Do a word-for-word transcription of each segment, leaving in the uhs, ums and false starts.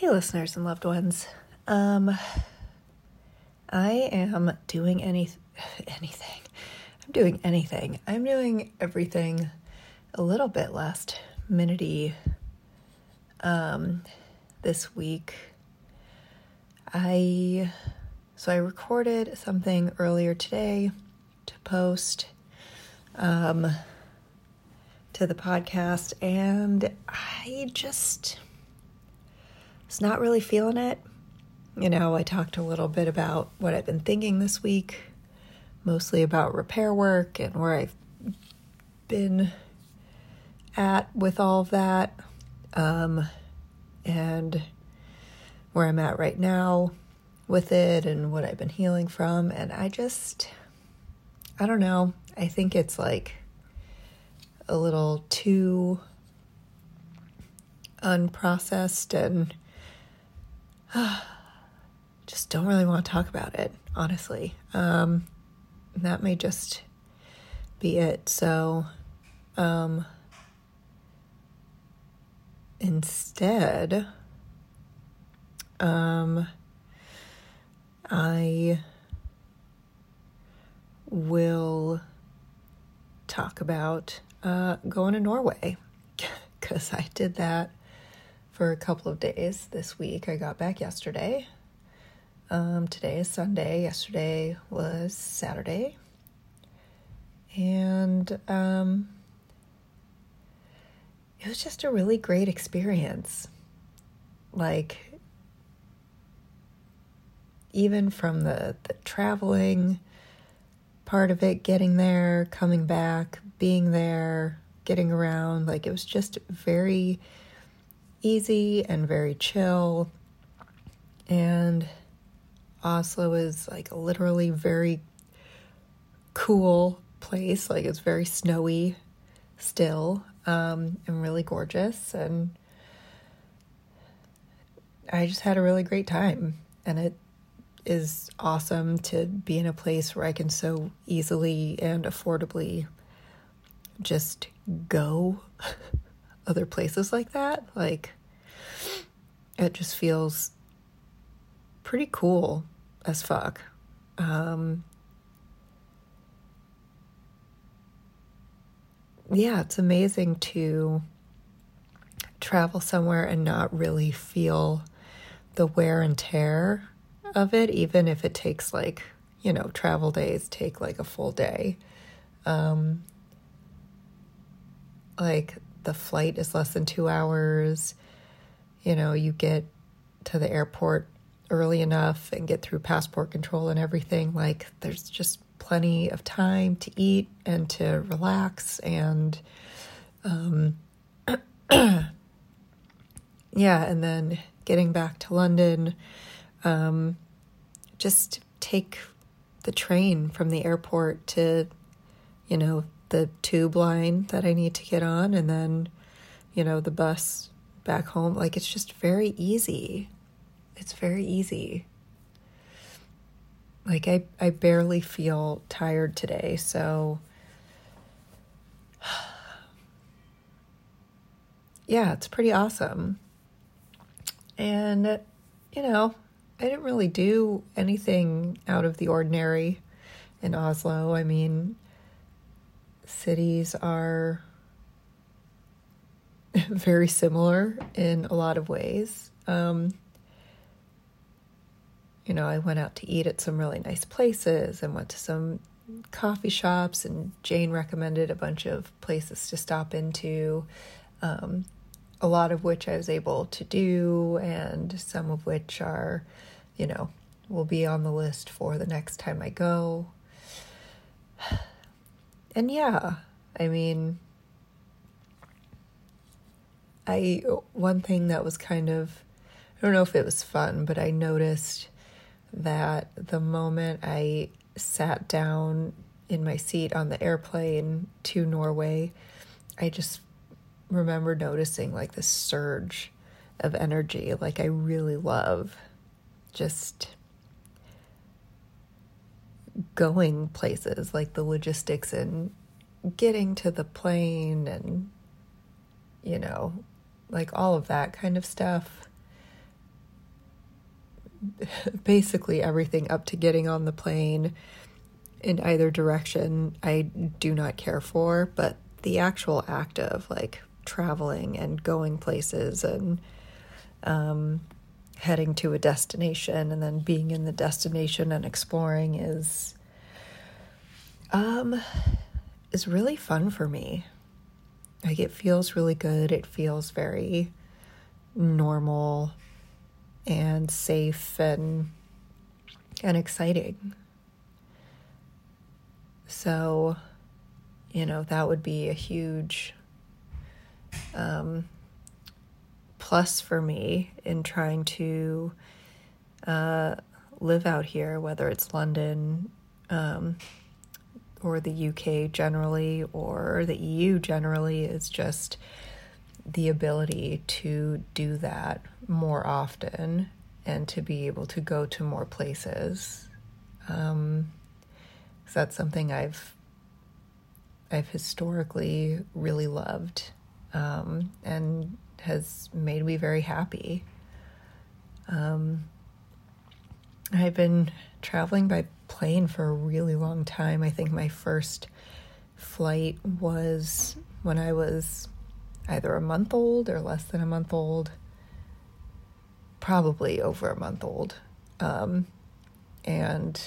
Hey listeners and loved ones, um, I am doing any, anything, I'm doing anything, I'm doing everything a little bit last minute-y, um, this week. I, so I recorded something earlier today to post, um, to the podcast, and I just... It's not really feeling it. You know, I talked a little bit about what I've been thinking this week, mostly about repair work and where I've been at with all of that, um, and where I'm at right now with it and what I've been healing from. And I just, I don't know. I think it's like a little too unprocessed and just don't really want to talk about it, honestly. Um, that may just be it. So, um, instead, um, I will talk about, uh, going to Norway, because I did that for a couple of days this week. I got back yesterday. Um, today is Sunday. Yesterday was Saturday. And um, it was just a really great experience. Like, even from the, the traveling part of it, getting there, coming back, being there, getting around, like it was just very easy and very chill. And Oslo is like a literally very cool place. Like it's very snowy still, um, and really gorgeous. And I just had a really great time. And it is awesome to be in a place where I can so easily and affordably just go other places like that. Like, it just feels pretty cool as fuck. Um, yeah, it's amazing to travel somewhere and not really feel the wear and tear of it, even if it takes like, you know, travel days take like a full day. Um, like, the flight is less than two hours, you know, you get to the airport early enough and get through passport control and everything. Like, there's just plenty of time to eat and to relax and, um, yeah, and then getting back to London, um, just take the train from the airport to, you know, the tube line that I need to get on, and then, you know, the bus back home. Like, it's just very easy. It's very easy. Like, I, I barely feel tired today, so yeah, it's pretty awesome. And, you know, I didn't really do anything out of the ordinary in Oslo. I mean, cities are very similar in a lot of ways. Um, you know, I went out to eat at some really nice places and went to some coffee shops, and Jane recommended a bunch of places to stop into, um, a lot of which I was able to do, and some of which are, you know, will be on the list for the next time I go. And yeah, I mean, I, one thing that was kind of, I don't know if it was fun, but I noticed that the moment I sat down in my seat on the airplane to Norway, I just remember noticing like this surge of energy. Like, I really love just going places, like the logistics and getting to the plane and, you know, like all of that kind of stuff basically everything up to getting on the plane in either direction I do not care for, but the actual act of like traveling and going places and um, heading to a destination and then being in the destination and exploring is um is really fun for me. Like, it feels really good. It feels very normal and safe and and exciting. So, you know, that would be a huge um, plus for me in trying to uh, live out here, whether it's London um, or the U K generally or the E U generally. It's just the ability to do that more often and to be able to go to more places. Um, so that's something I've I've historically really loved, um, and has made me very happy. Um, I've been traveling by plane for a really long time. I think my first flight was when I was either a month old or less than a month old, probably over a month old. Um, and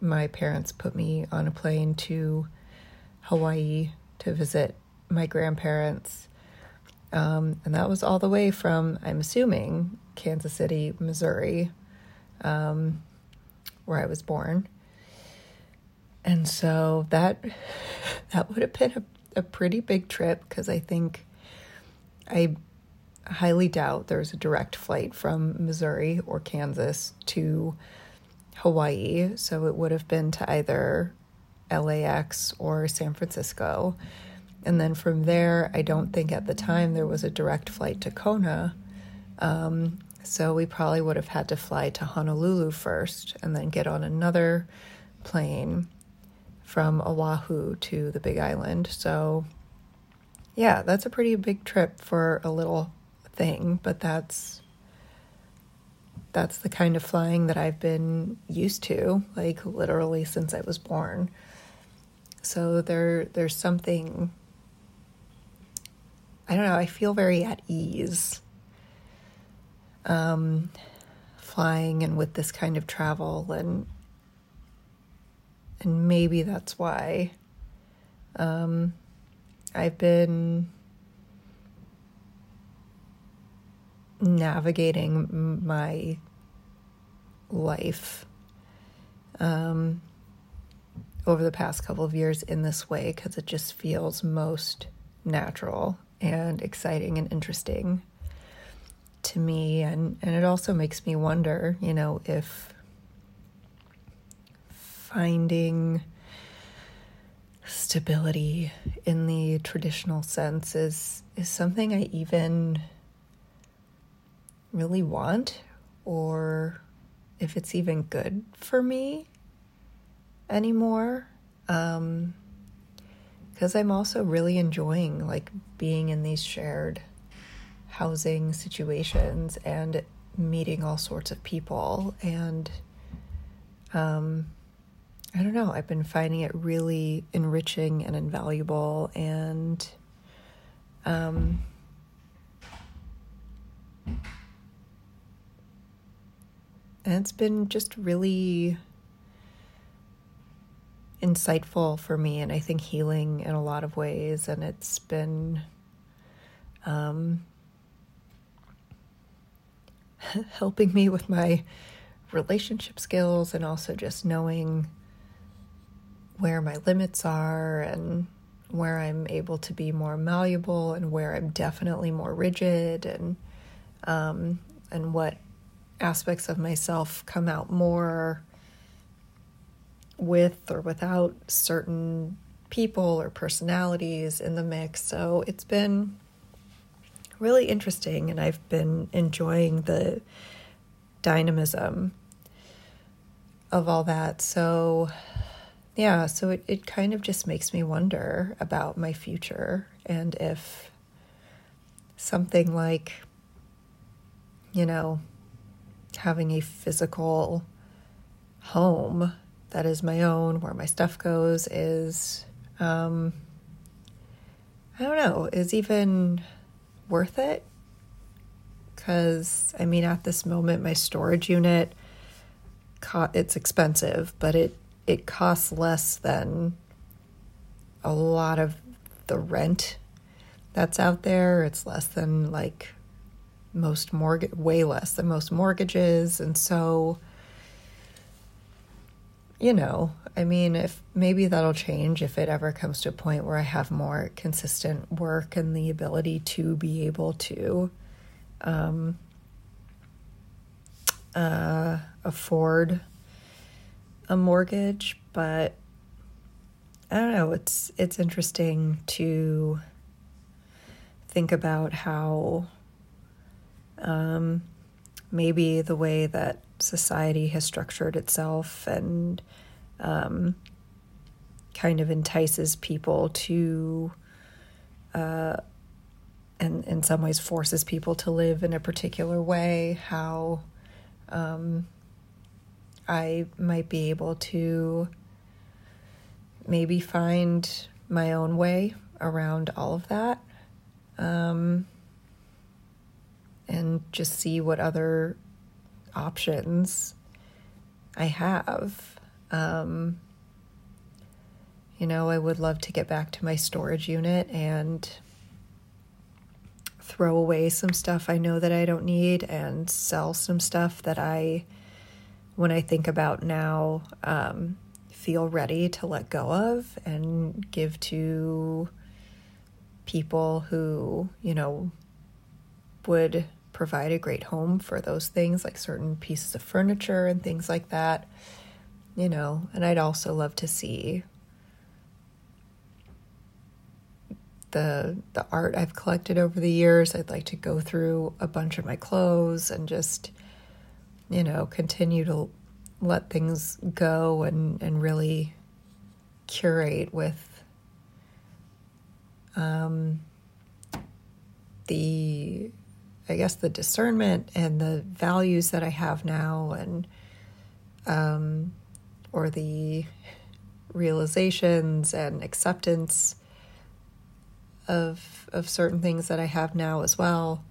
my parents put me on a plane to Hawaii to visit my grandparents. Um, and that was all the way from, I'm assuming, Kansas City, Missouri, um, where I was born. And so that that would have been a, a pretty big trip, because I think I highly doubt there's a direct flight from Missouri or Kansas to Hawaii. So it would have been to either L A X or San Francisco. And then from there, I don't think at the time there was a direct flight to Kona. Um, so we probably would have had to fly to Honolulu first and then get on another plane from Oahu to the Big Island. So yeah, that's a pretty big trip for a little thing, but that's that's the kind of flying that I've been used to, like literally since I was born. So there, there's something, I don't know, I feel very at ease um, flying and with this kind of travel, and and maybe that's why um, I've been navigating my life um, over the past couple of years in this way, because it just feels most natural and exciting and interesting to me. And, and it also makes me wonder, you know, if finding stability in the traditional sense is, is something I even really want, or if it's even good for me anymore, um, because I'm also really enjoying like being in these shared housing situations and meeting all sorts of people, and um, I don't know, I've been finding it really enriching and invaluable, and um, and it's been just really insightful for me, and I think healing in a lot of ways. And it's been um, helping me with my relationship skills, and also just knowing where my limits are and where I'm able to be more malleable and where I'm definitely more rigid, and um, and what aspects of myself come out more with or without certain people or personalities in the mix. So it's been really interesting, and I've been enjoying the dynamism of all that. So yeah, so it, it kind of just makes me wonder about my future, and if something like, you know, having a physical home that is my own, where my stuff goes, is, um, I don't know, is even worth it. Because, I mean, at this moment, my storage unit, it's expensive, but it, it costs less than a lot of the rent that's out there. It's less than, like, most mortgage, way less than most mortgages. And so, you know, I mean, if maybe that'll change if it ever comes to a point where I have more consistent work and the ability to be able to um, uh, afford a mortgage. But I don't know, it's, it's interesting to think about how Um, maybe the way that society has structured itself and um, kind of entices people to, uh, and in some ways forces people to live in a particular way, how um, I might be able to maybe find my own way around all of that. Um, and just see what other options I have. Um, you know, I would love to get back to my storage unit and throw away some stuff I know that I don't need and sell some stuff that I, when I think about now, um, feel ready to let go of and give to people who, you know, would provide a great home for those things, like certain pieces of furniture and things like that, you know. And I'd also love to see the the art I've collected over the years. I'd like to go through a bunch of my clothes and just, you know, continue to let things go and, and really curate with um, the... I guess the discernment and the values that I have now, and um, or the realizations and acceptance of of certain things that I have now as well.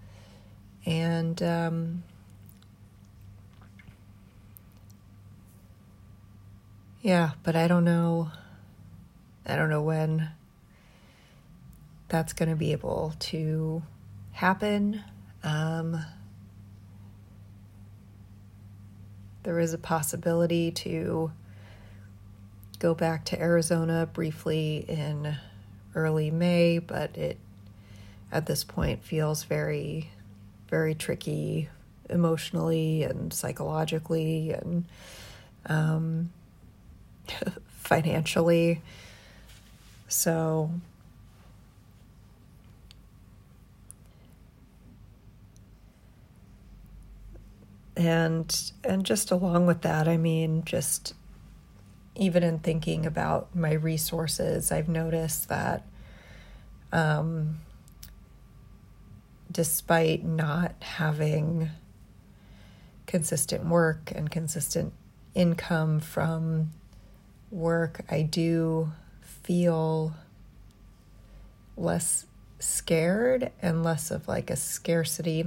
And um, yeah, but I don't know. I don't know when that's going to be able to happen. Um, there is a possibility to go back to Arizona briefly in early May, but it at this point feels very, very tricky emotionally and psychologically and um, financially. So And and just along with that, I mean, just even in thinking about my resources, I've noticed that um, despite not having consistent work and consistent income from work, I do feel less scared and less of like a scarcity,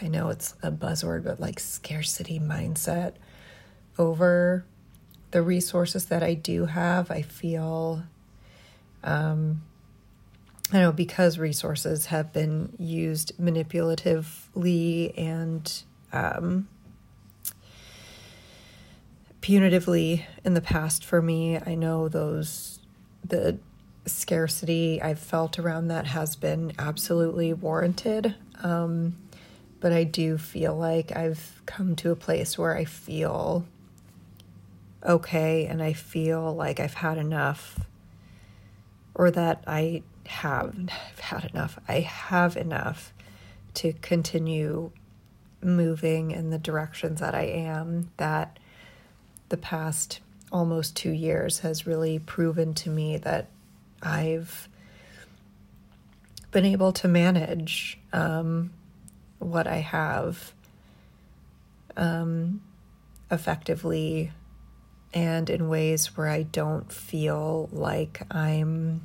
I know it's a buzzword, but like scarcity mindset over the resources that I do have. I feel, um, I know because resources have been used manipulatively and um, punitively in the past for me, I know those, the scarcity I've felt around that has been absolutely warranted. Um, but I do feel like I've come to a place where I feel okay and I feel like I've had enough, or that I have I've had enough. I have enough to continue moving in the directions that I am, that the past almost two years has really proven to me that I've been able to manage um, what I have um, effectively and in ways where I don't feel like I'm,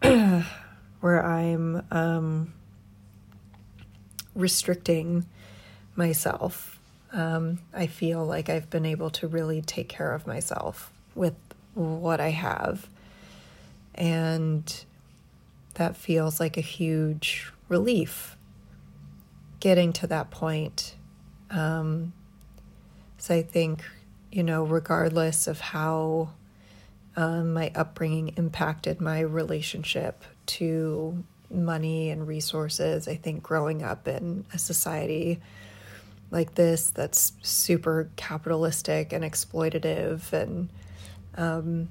where I'm um, restricting myself. Um, I feel like I've been able to really take care of myself with what I have. And that feels like a huge relief, getting to that point. Um, so I think, you know, regardless of how um, my upbringing impacted my relationship to money and resources, I think growing up in a society like this that's super capitalistic and exploitative and, um,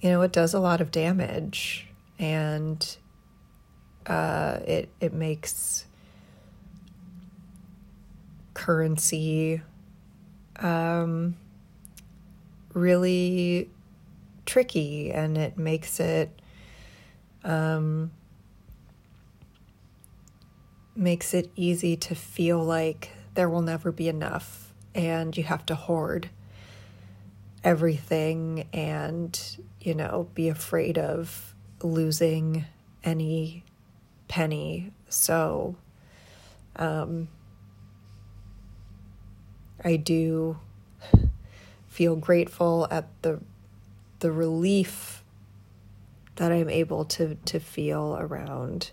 you know, it does a lot of damage, and uh, it it makes currency um, really tricky, and it makes it um, makes it easy to feel like there will never be enough, and you have to hoard everything, and, you know, be afraid of losing any penny. So, um, I do feel grateful at the the relief that I'm able to to feel around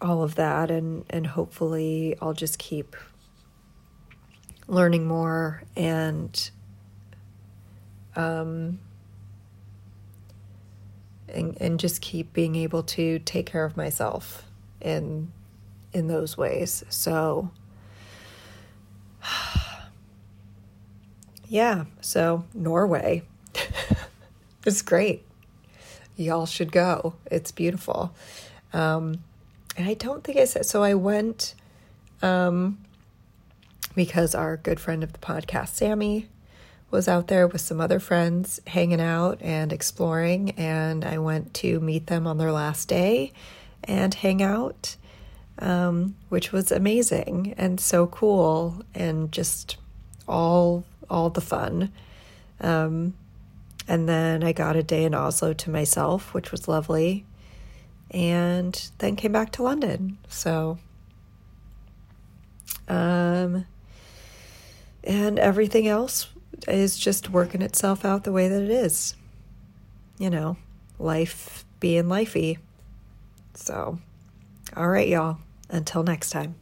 all of that, and and hopefully I'll just keep learning more and um and and just keep being able to take care of myself in in those ways. So yeah, so Norway is great. Y'all should go. It's beautiful. Um and I don't think I said so I went um because our good friend of the podcast, Sammy, was out there with some other friends hanging out and exploring, and I went to meet them on their last day and hang out, um, which was amazing and so cool, and just all all the fun. Um, and then I got a day in Oslo to myself, which was lovely, and then came back to London. So, um... and everything else is just working itself out the way that it is. You know, life being lifey. So, all right, y'all. Until next time.